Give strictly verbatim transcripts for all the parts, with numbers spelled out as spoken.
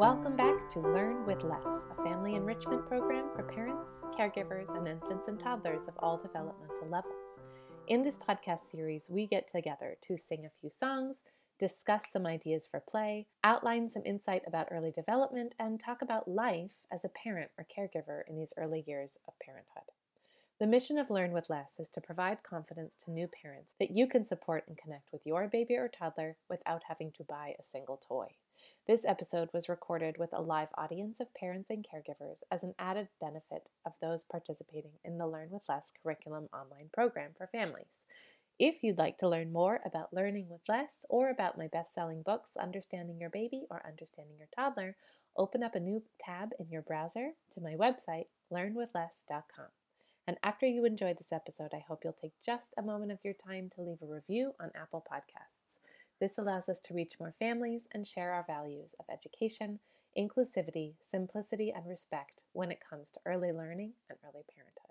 Welcome back to Learn with Less, a family enrichment program for parents, caregivers, and infants and toddlers of all developmental levels. In this podcast series, we get together to sing a few songs, discuss some ideas for play, outline some insight about early development, and talk about life as a parent or caregiver in these early years of parenthood. The mission of Learn with Less is to provide confidence to new parents that you can support and connect with your baby or toddler without having to buy a single toy. This episode was recorded with a live audience of parents and caregivers as an added benefit of those participating in the Learn with Less curriculum online program for families. If you'd like to learn more about learning with less or about my best-selling books, Understanding Your Baby or Understanding Your Toddler, open up a new tab in your browser to my website, learn with less dot com. And after you enjoy this episode, I hope you'll take just a moment of your time to leave a review on Apple Podcasts. This allows us to reach more families and share our values of education, inclusivity, simplicity, and respect when it comes to early learning and early parenthood.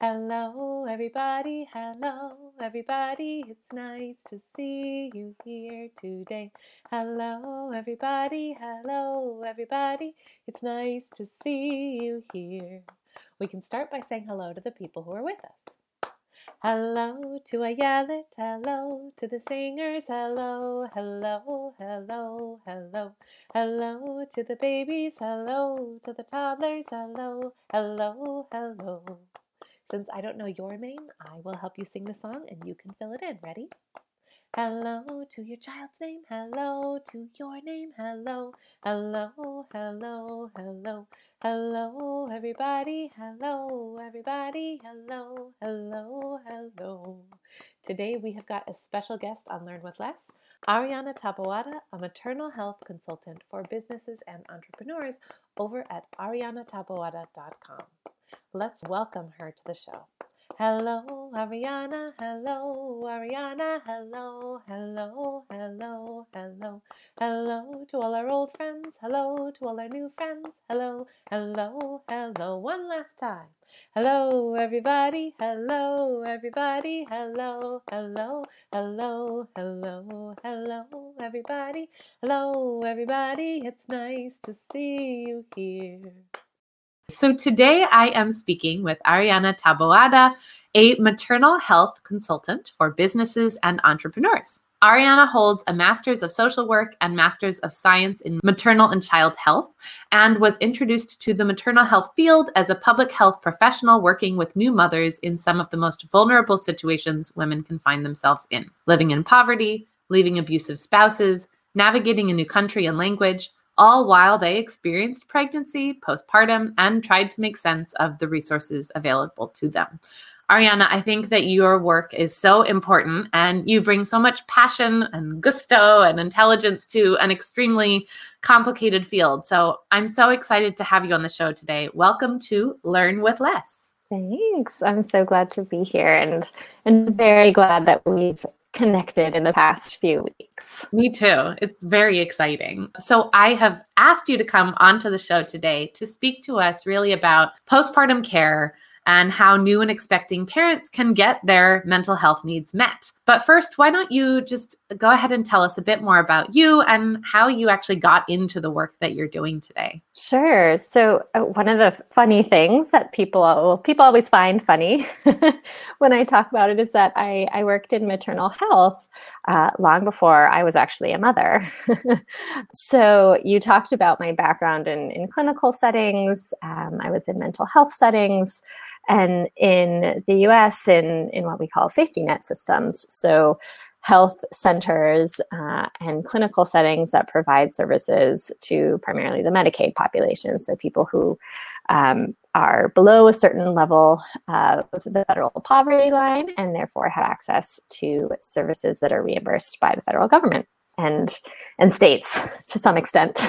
Hello, everybody. Hello, everybody. It's nice to see you here today. Hello, everybody. Hello, everybody. It's nice to see you here. We can start by saying hello to the people who are with us. Hello to Ayalit, hello to the singers, hello, hello, hello, hello. Hello to the babies, hello to the toddlers, hello, hello, hello. Since I don't know your name, I will help you sing the song and you can fill it in. Ready? Hello to your child's name, hello to your name, hello, hello, hello, hello, hello, everybody, hello, everybody, hello, hello, hello. Today we have got a special guest on Learn With Less, Ariana Taboada, a maternal health consultant for businesses and entrepreneurs over at ariana taboada dot com. Let's welcome her to the show. Hello, Ariana. Hello, Ariana. Hello, hello, hello, hello. Hello to all our old friends. Hello to all our new friends. Hello, hello, hello. One last time. Hello, everybody. Hello, everybody. Hello, hello, hello, hello, hello, everybody. Hello, everybody. It's nice to see you here. So today I am speaking with Ariana Taboada, a maternal health consultant for businesses and entrepreneurs. Ariana holds a Master's of Social Work and Master's of Science in Maternal and Child Health and was introduced to the maternal health field as a public health professional working with new mothers in some of the most vulnerable situations women can find themselves in. Living in poverty, leaving abusive spouses, navigating a new country and language, all while they experienced pregnancy, postpartum, and tried to make sense of the resources available to them. Ariana, I think that your work is so important and you bring so much passion and gusto and intelligence to an extremely complicated field. So I'm so excited to have you on the show today. Welcome to Learn with Less. Thanks. I'm so glad to be here and and very glad that we've connected in the past few weeks. Me too. It's very exciting. So I have asked you to come onto the show today to speak to us really about postpartum care and how new and expecting parents can get their mental health needs met. But first, why don't you just go ahead and tell us a bit more about you and how you actually got into the work that you're doing today? Sure. So uh, one of the funny things that people well, people always find funny when I talk about it is that I, I worked in maternal health uh, long before I was actually a mother. So you talked about my background in, in clinical settings. Um, I was in mental health settings. And in the U S, in, in what we call safety net systems, so health centers uh, and clinical settings that provide services to primarily the Medicaid population, so people who um, are below a certain level of the federal poverty line and therefore have access to services that are reimbursed by the federal government. And and states to some extent.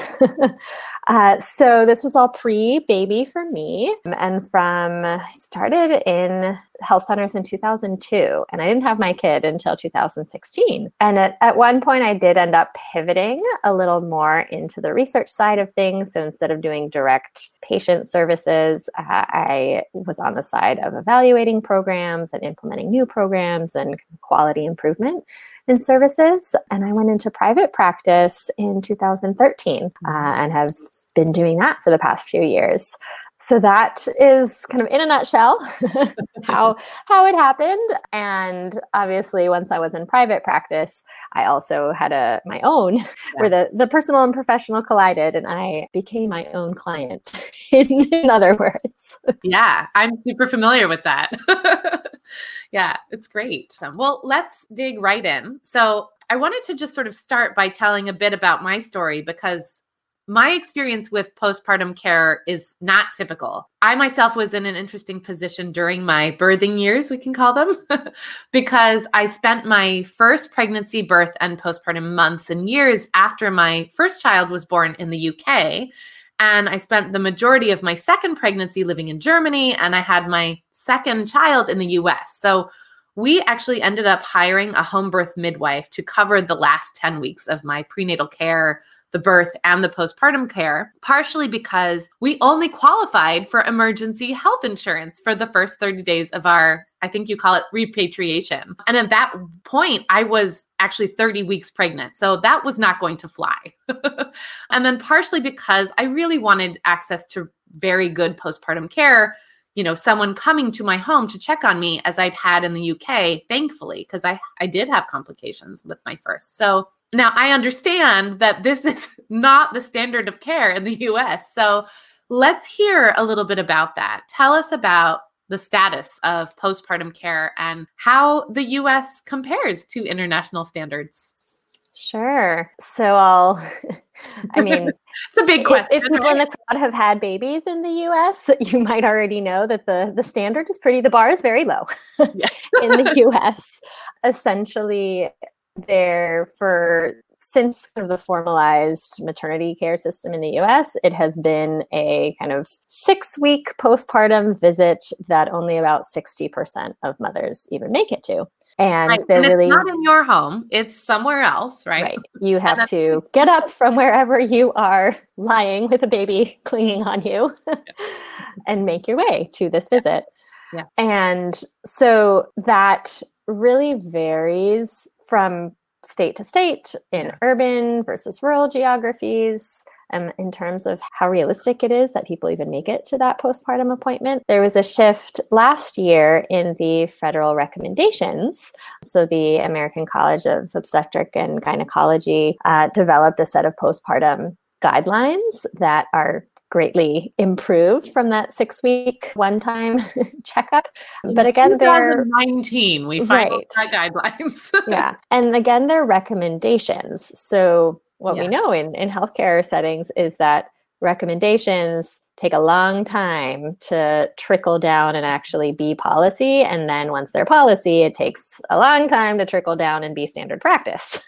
uh, so this was all pre-baby for me. And from, I started in health centers in two thousand two, and I didn't have my kid until two thousand sixteen. And at, at one point, I did end up pivoting a little more into the research side of things. So instead of doing direct patient services, uh, I was on the side of evaluating programs and implementing new programs and quality improvement in services. And I went into private practice in two thousand thirteen uh, and have been doing that for the past few years. So that is kind of in a nutshell how how it happened. And obviously, once I was in private practice, I also had a my own yeah. where the, the personal and professional collided, and I became my own client, in, in other words. Yeah, I'm super familiar with that. Yeah, it's great. So, well, let's dig right in. So I wanted to just sort of start by telling a bit about my story, because my experience with postpartum care is not typical. I myself was in an interesting position during my birthing years, we can call them, because I spent my first pregnancy, birth, and postpartum months and years after my first child was born in the U K. And I spent the majority of my second pregnancy living in Germany, and I had my second child in the U S. So we actually ended up hiring a home birth midwife to cover the last ten weeks of my prenatal care, the birth, and the postpartum care, partially because we only qualified for emergency health insurance for the first thirty days of our, I think you call it repatriation. And at that point, I was actually thirty weeks pregnant. So that was not going to fly. And then partially because I really wanted access to very good postpartum care, you know, someone coming to my home to check on me as I'd had in the U K, thankfully, because I, I did have complications with my first. So now I understand that this is not the standard of care in the U S. So let's hear a little bit about that. Tell us about the status of postpartum care and how the U S compares to international standards. Sure. So I'll... I mean, it's a big question. If, if people in the crowd have had babies in the U S, you might already know that the, the standard is pretty, the bar is very low yeah. in the U S. Essentially, there for since kind of the formalized maternity care system in the U S, it has been a kind of six-week postpartum visit that only about sixty percent of mothers even make it to. And, right. and it's really, not in your home. It's somewhere else, right? right. You have to get up from wherever you are lying with a baby clinging on you yeah. and make your way to this visit. Yeah. And so that really varies from state to state in yeah. urban versus rural geographies. Um, in terms of how realistic it is that people even make it to that postpartum appointment. There was a shift last year in the federal recommendations. So the American College of Obstetric and Gynecology uh, developed a set of postpartum guidelines that are greatly improved from that six-week one-time checkup. But again, they're... twenty nineteen, we finalized right. guidelines. yeah. And again, they're recommendations. So what yeah. we know in, in healthcare settings is that recommendations take a long time to trickle down and actually be policy. And then once they're policy, it takes a long time to trickle down and be standard practice.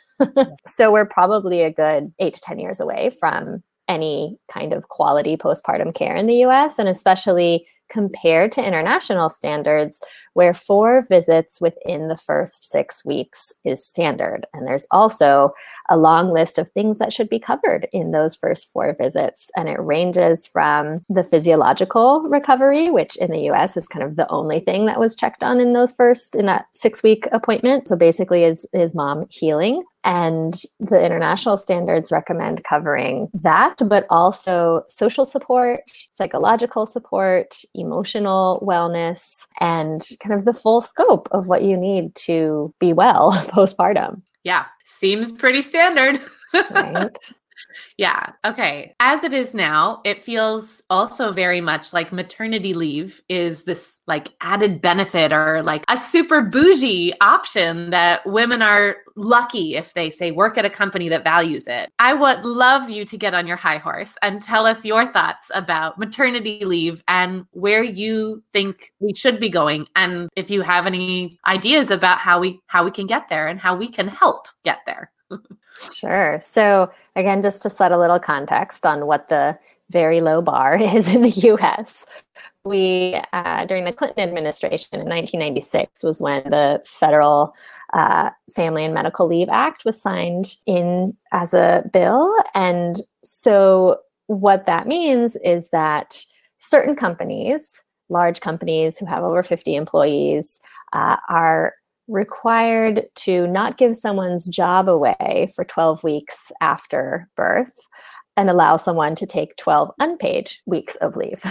So we're probably a good eight to ten years away from any kind of quality postpartum care in the U S, and especially compared to international standards, where four visits within the first six weeks is standard. And there's also a long list of things that should be covered in those first four visits. And it ranges from the physiological recovery, which in the U S is kind of the only thing that was checked on in those first, in that six week appointment. So basically is, is mom healing. And the international standards recommend covering that, but also social support, psychological support, emotional wellness, and kind of the full scope of what you need to be well postpartum. Yeah, seems pretty standard. Right. Yeah. Okay. As it is now, it feels also very much like maternity leave is this like added benefit or like a super bougie option that women are lucky if they say work at a company that values it. I would love you to get on your high horse and tell us your thoughts about maternity leave and where you think we should be going. And if you have any ideas about how we, how we can get there and how we can help get there. Sure. So again, just to set a little context on what the very low bar is in the U S. We, uh, during the Clinton administration in nineteen ninety-six was when the federal uh, Family and Medical Leave Act was signed in as a bill. And so what that means is that certain companies, large companies who have over fifty employees, uh, are required to not give someone's job away for twelve weeks after birth and allow someone to take twelve unpaid weeks of leave.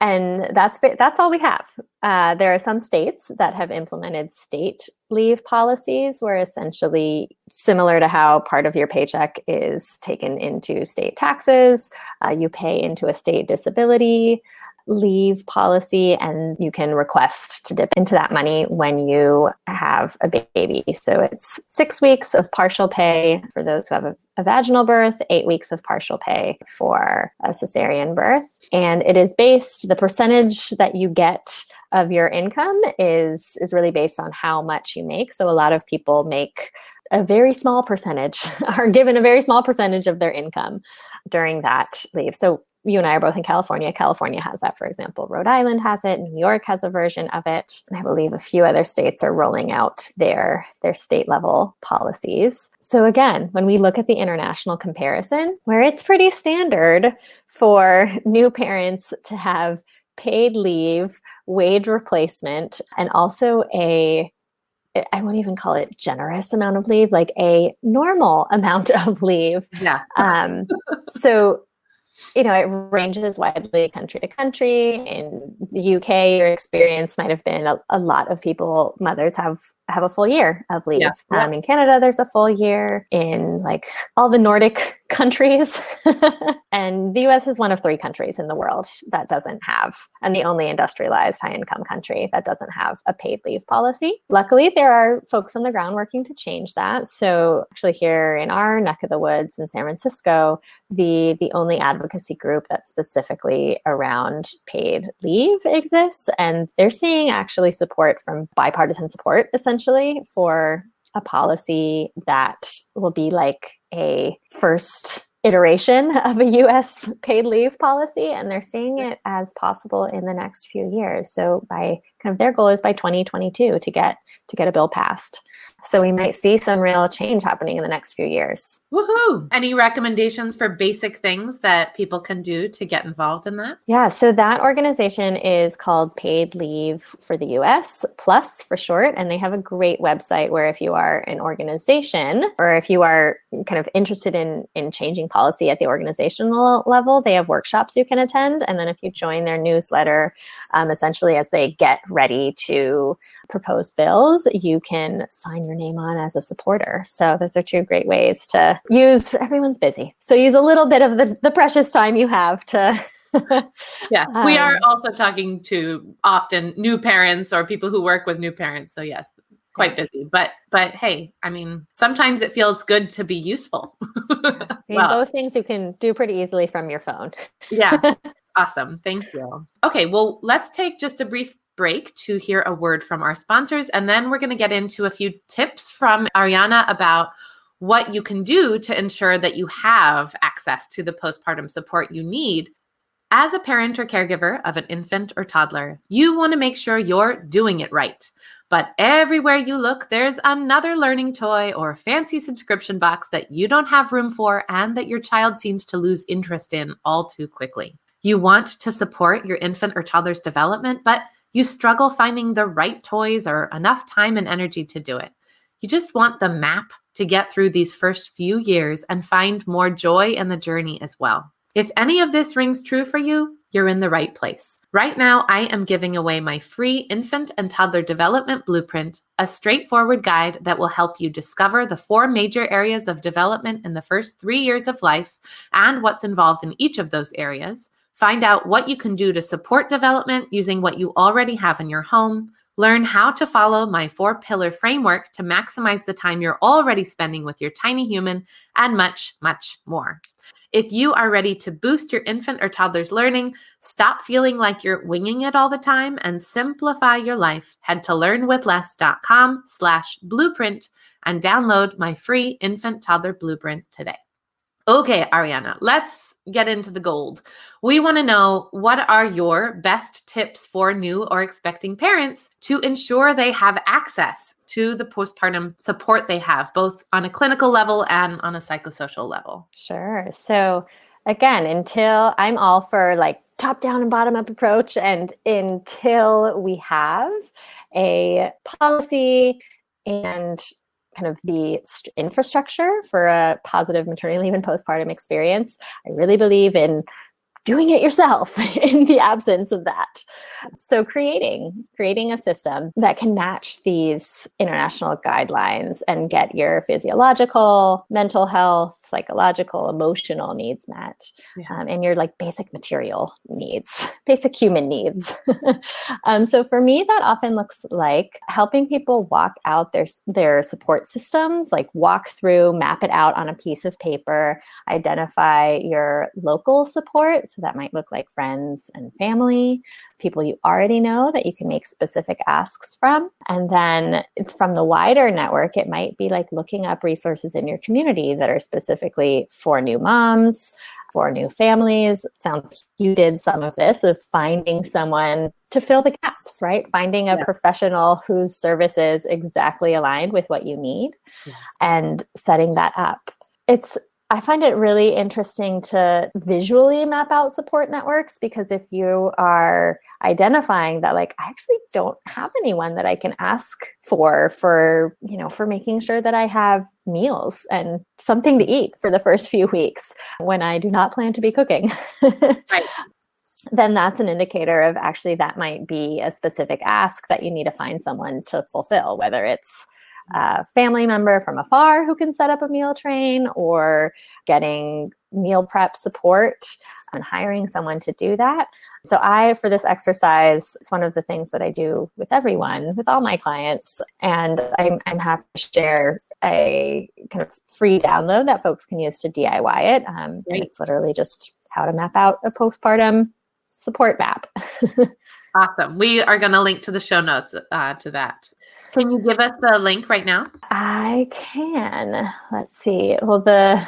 And that's that's all we have. Uh, there are some states that have implemented state leave policies where essentially similar to how part of your paycheck is taken into state taxes, uh, you pay into a state disability leave policy, and you can request to dip into that money when you have a baby. So it's six weeks of partial pay for those who have a, a vaginal birth, eight weeks of partial pay for a cesarean birth. And it is based, the percentage that you get of your income is, is really based on how much you make. So a lot of people make a very small percentage, are given a very small percentage of their income during that leave. So you and I are both in California. California has that, for example. Rhode Island has it. New York has a version of it. I believe a few other states are rolling out their, their state level policies. So again, when we look at the international comparison, where it's pretty standard for new parents to have paid leave, wage replacement, and also a, I won't even call it generous amount of leave, like a normal amount of leave. Yeah. Um, so you know, it ranges widely country to country. In the U K, your experience might have been a, a lot of people, mothers have have a full year of leave. Yeah, yeah. Um, in Canada, there's a full year. In like all the Nordic countries. And the U S is one of three countries in the world that doesn't have, and the only industrialized high-income country that doesn't have a paid leave policy. Luckily, there are folks on the ground working to change that. So actually here in our neck of the woods in San Francisco, the, the only advocacy group that's specifically around paid leave exists. And they're seeing actually support from bipartisan support, essentially, for a policy that will be like a first iteration of a U S paid leave policy, and they're seeing it as possible in the next few years. So by kind of their goal is by twenty twenty-two to get to get a bill passed. So we might see some real change happening in the next few years. Woohoo! Any recommendations for basic things that people can do to get involved in that? Yeah, so that organization is called Paid Leave for the U S, PLUS for short, and they have a great website where if you are an organization or if you are kind of interested in, in changing policy at the organizational level, they have workshops you can attend. And then if you join their newsletter, um, essentially as they get ready to propose bills, you can sign your name on as a supporter. So those are two great ways to use, everyone's busy, so use a little bit of the, the precious time you have to yeah. We are also talking to often new parents or people who work with new parents. So yes, quite busy, but, but hey, I mean, sometimes it feels good to be useful. Yeah. Well, both things you can do pretty easily from your phone. Yeah. Awesome. Thank you. Okay. Well, let's take just a brief break to hear a word from our sponsors. And then we're going to get into a few tips from Ariana about what you can do to ensure that you have access to the postpartum support you need. As a parent or caregiver of an infant or toddler, you want to make sure you're doing it right. But everywhere you look, there's another learning toy or fancy subscription box that you don't have room for and that your child seems to lose interest in all too quickly. You want to support your infant or toddler's development, but you struggle finding the right toys or enough time and energy to do it. You just want the map to get through these first few years and find more joy in the journey as well. If any of this rings true for you, you're in the right place. Right now, I am giving away my free infant and toddler development blueprint, a straightforward guide that will help you discover the four major areas of development in the first three years of life and what's involved in each of those areas. Find out what you can do to support development using what you already have in your home. Learn how to follow my four-pillar framework to maximize the time you're already spending with your tiny human, and much, much more. If you are ready to boost your infant or toddler's learning, stop feeling like you're winging it all the time and simplify your life, head to learnwithless.com slash blueprint and download my free infant toddler blueprint today. Okay, Ariana, let's get into the gold. We want to know, what are your best tips for new or expecting parents to ensure they have access to the postpartum support they have, both on a clinical level and on a psychosocial level? Sure. So again, until I'm all for like top-down and bottom-up approach, and until we have a policy and kind of the st- infrastructure for a positive maternity leave and postpartum experience, I really believe in doing it yourself in the absence of that. So creating, creating a system that can match these international guidelines and get your physiological, mental health, psychological, emotional needs met, yeah. um, and your like basic material needs, basic human needs. um, so for me, that often looks like helping people walk out their, their support systems, like walk through, map it out on a piece of paper, identify your local support. So that might look like friends and family, people you already know that you can make specific asks from. And then from the wider network, it might be like looking up resources in your community that are specifically for new moms, for new families. Sounds like you did some of this, of finding someone to fill the gaps, right? Finding a yes. professional whose services exactly aligned with what you need yes. and setting that up. It's I find it really interesting to visually map out support networks, because if you are identifying that, like, I actually don't have anyone that I can ask for, for, you know, for making sure that I have meals and something to eat for the first few weeks when I do not plan to be cooking. Right. Then that's an indicator of actually that might be a specific ask that you need to find someone to fulfill, whether it's a family member from afar who can set up a meal train, or getting meal prep support and hiring someone to do that. So I, for this exercise, it's one of the things that I do with everyone, with all my clients. And I'm, I'm happy to share a kind of free download that folks can use to D I Y it. Um, and it's literally just how to map out a postpartum support map. Awesome. We are going to link to the show notes uh, to that. Can you give us the link right now? I can. Let's see. Well, the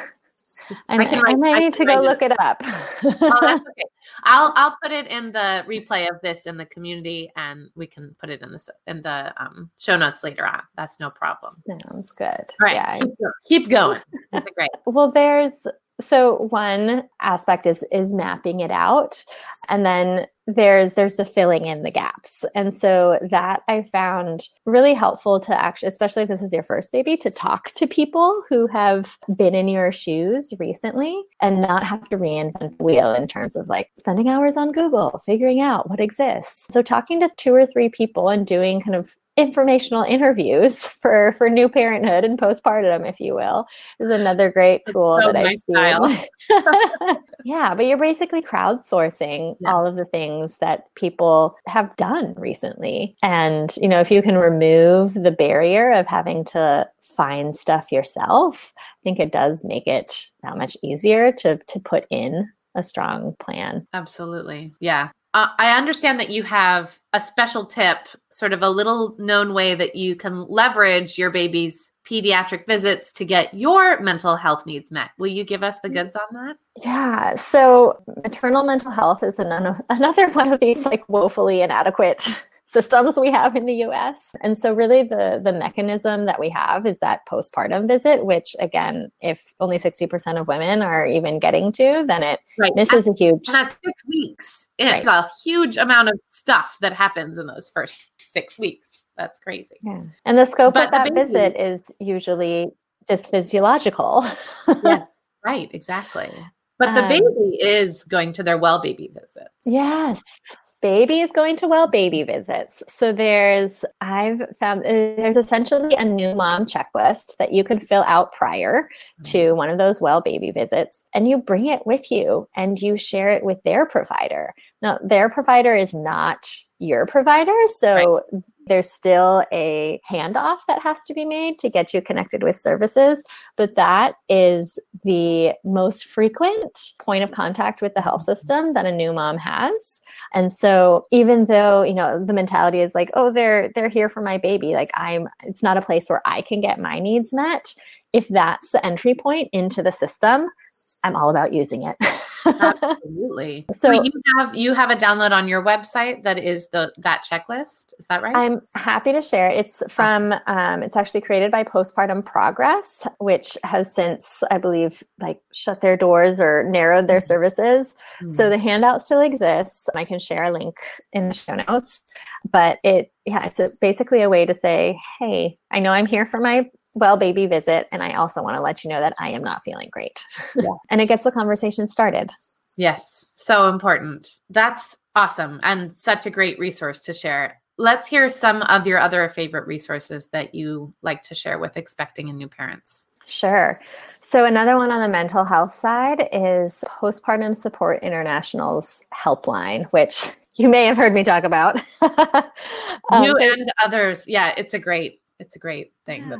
I, I, can, I, I might I need to go look it up. Oh, that's okay. I'll I'll put it in the replay of this in the community, and we can put it in the in the um, show notes later on. That's no problem. Sounds good. All right. Yeah. Keep going. Keep going. That's great. Well, there's so one aspect is is mapping it out, and then there's there's the filling in the gaps. And so that I found really helpful to actually, especially if this is your first baby, to talk to people who have been in your shoes recently and not have to reinvent the wheel in terms of like spending hours on Google, figuring out what exists. So talking to two or three people and doing kind of informational interviews for, for new parenthood and postpartum, if you will, is another great tool so that I see. Yeah, but you're basically crowdsourcing yeah. all of the things that people have done recently. And, you know, if you can remove the barrier of having to find stuff yourself, I think it does make it that much easier to to put in a strong plan. Absolutely. Yeah. I understand that you have a special tip, sort of a little known way that you can leverage your baby's pediatric visits to get your mental health needs met. Will you give us the goods on that? Yeah. So maternal mental health is an, another one of these like woefully inadequate systems we have in the U S. And so really the, the mechanism that we have is that postpartum visit, which again, if only sixty percent of women are even getting to, then it right. misses and, a huge... And that's six weeks. It's right. a huge amount of stuff that happens in those first six weeks. That's crazy. Yeah. And the scope but of that baby, visit is usually just physiological. Yes, right, exactly. But the um, baby is going to their well baby visits. Yes. Baby is going to well baby visits. So there's, I've found, there's essentially a new mom checklist that you can fill out prior to one of those well baby visits, and you bring it with you and you share it with their provider. Now, their provider is not your provider. So right. there's still a handoff that has to be made to get you connected with services. But that is the most frequent point of contact with the health system that a new mom has. And so even though, you know, the mentality is like, oh, they're they're here for my baby, like I'm it's not a place where I can get my needs met. If that's the entry point into the system, I'm all about using it. Absolutely. So, so you have you have a download on your website that is the that checklist. Is that right? I'm happy to share. It's from um, it's actually created by Postpartum Progress, which has since, I believe, like shut their doors or narrowed their services. Mm-hmm. So the handout still exists, and I can share a link in the show notes. But it yeah, it's a, basically a way to say, hey, I know I'm here for my well baby visit, and I also want to let you know that I am not feeling great. Yeah. And it gets the conversation started. Yes. So important. That's awesome. And such a great resource to share. Let's hear some of your other favorite resources that you like to share with expecting and new parents. Sure. So another one on the mental health side is Postpartum Support International's helpline, which you may have heard me talk about. um, you so- and others. Yeah, it's a great It's a great thing yeah.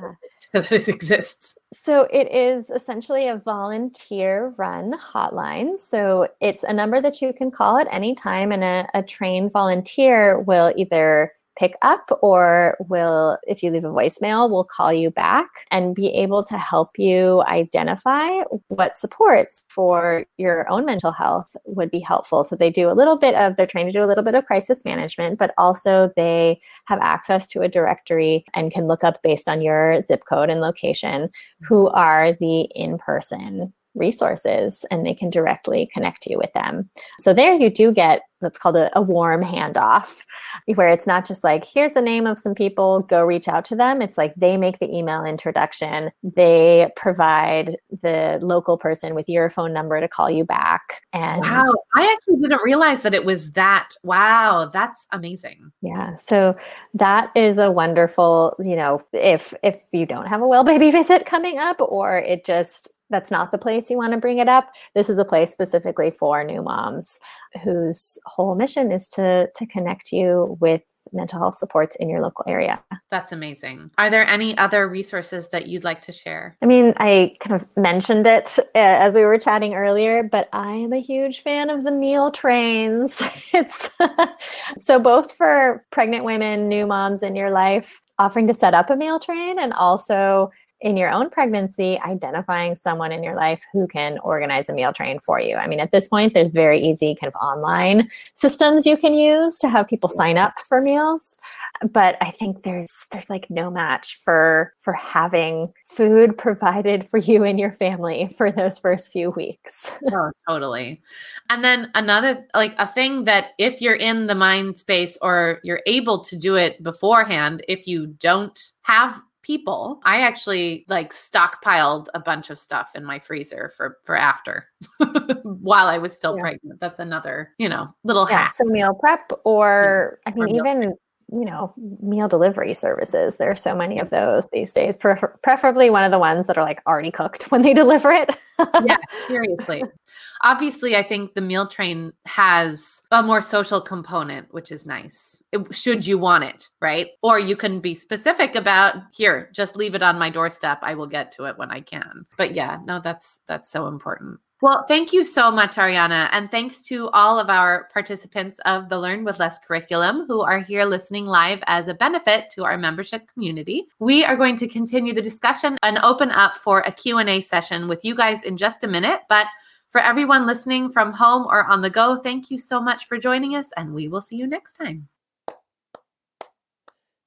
that it exists. So it is essentially a volunteer-run hotline. So it's a number that you can call at any time, and a, a trained volunteer will either pick up or will, if you leave a voicemail, will call you back and be able to help you identify what supports for your own mental health would be helpful. So they do a little bit of, they're trying to do a little bit of crisis management, but also they have access to a directory and can look up based on your zip code and location who are the in-person resources, and they can directly connect you with them. So there you do get what's called a, a warm handoff, where it's not just like, here's the name of some people, go reach out to them. It's like they make the email introduction. They provide the local person with your phone number to call you back. And wow, I actually didn't realize that it was that. Wow, that's amazing. Yeah. So that is a wonderful, you know, if if you don't have a well baby visit coming up, or it just that's not the place you want to bring it up, this is a place specifically for new moms whose whole mission is to to connect you with mental health supports in your local area. That's amazing. Are there any other resources that you'd like to share? I mean, I kind of mentioned it uh, as we were chatting earlier, but I am a huge fan of the meal trains. It's so both for pregnant women, new moms in your life, offering to set up a meal train, and also in your own pregnancy, identifying someone in your life who can organize a meal train for you. I mean, at this point, there's very easy kind of online systems you can use to have people sign up for meals. But I think there's there's like no match for for having food provided for you and your family for those first few weeks. Oh, totally. And then another, like a thing that if you're in the mind space or you're able to do it beforehand, if you don't have people, I actually like stockpiled a bunch of stuff in my freezer for, for after while I was still yeah. pregnant. That's another, you know, little yeah, hack. So meal prep or yeah. I mean, or even, meal. you know, meal delivery services. There are so many of those these days, prefer- preferably one of the ones that are like already cooked when they deliver it. Yeah, seriously. Obviously, I think the meal train has a more social component, which is nice. It, should you want it, right? Or you can be specific about, here, just leave it on my doorstep. I will get to it when I can. But yeah, no, that's that's so important. Well, thank you so much, Ariana. And thanks to all of our participants of the Learn with Less curriculum who are here listening live as a benefit to our membership community. We are going to continue the discussion and open up for a Q and A session with you guys in just a minute. But for everyone listening from home or on the go, thank you so much for joining us, and we will see you next time.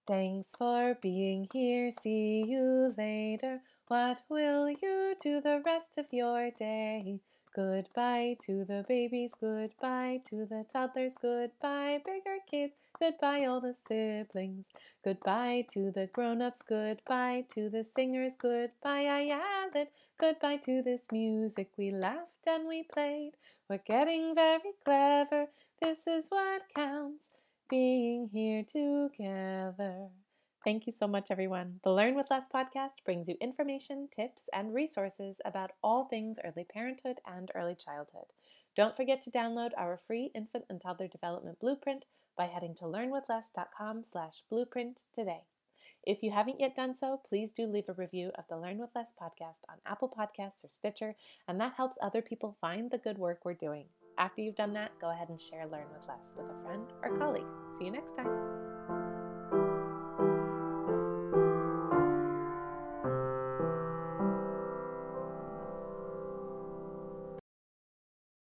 Thanks for being here. See you later. What will you do the rest of your day? Goodbye to the babies, goodbye to the toddlers, goodbye bigger kids, goodbye all the siblings, goodbye to the grown-ups, goodbye to the singers, goodbye Ayala, goodbye to this music we laughed and we played. We're getting very clever, this is what counts, being here together. Thank you so much, everyone. The Learn with Less podcast brings you information, tips, and resources about all things early parenthood and early childhood. Don't forget to download our free infant and toddler development blueprint by heading to learnwithless.com slash blueprint today. If you haven't yet done so, please do leave a review of the Learn with Less podcast on Apple Podcasts or Stitcher, and that helps other people find the good work we're doing. After you've done that, go ahead and share Learn with Less with a friend or colleague. See you next time.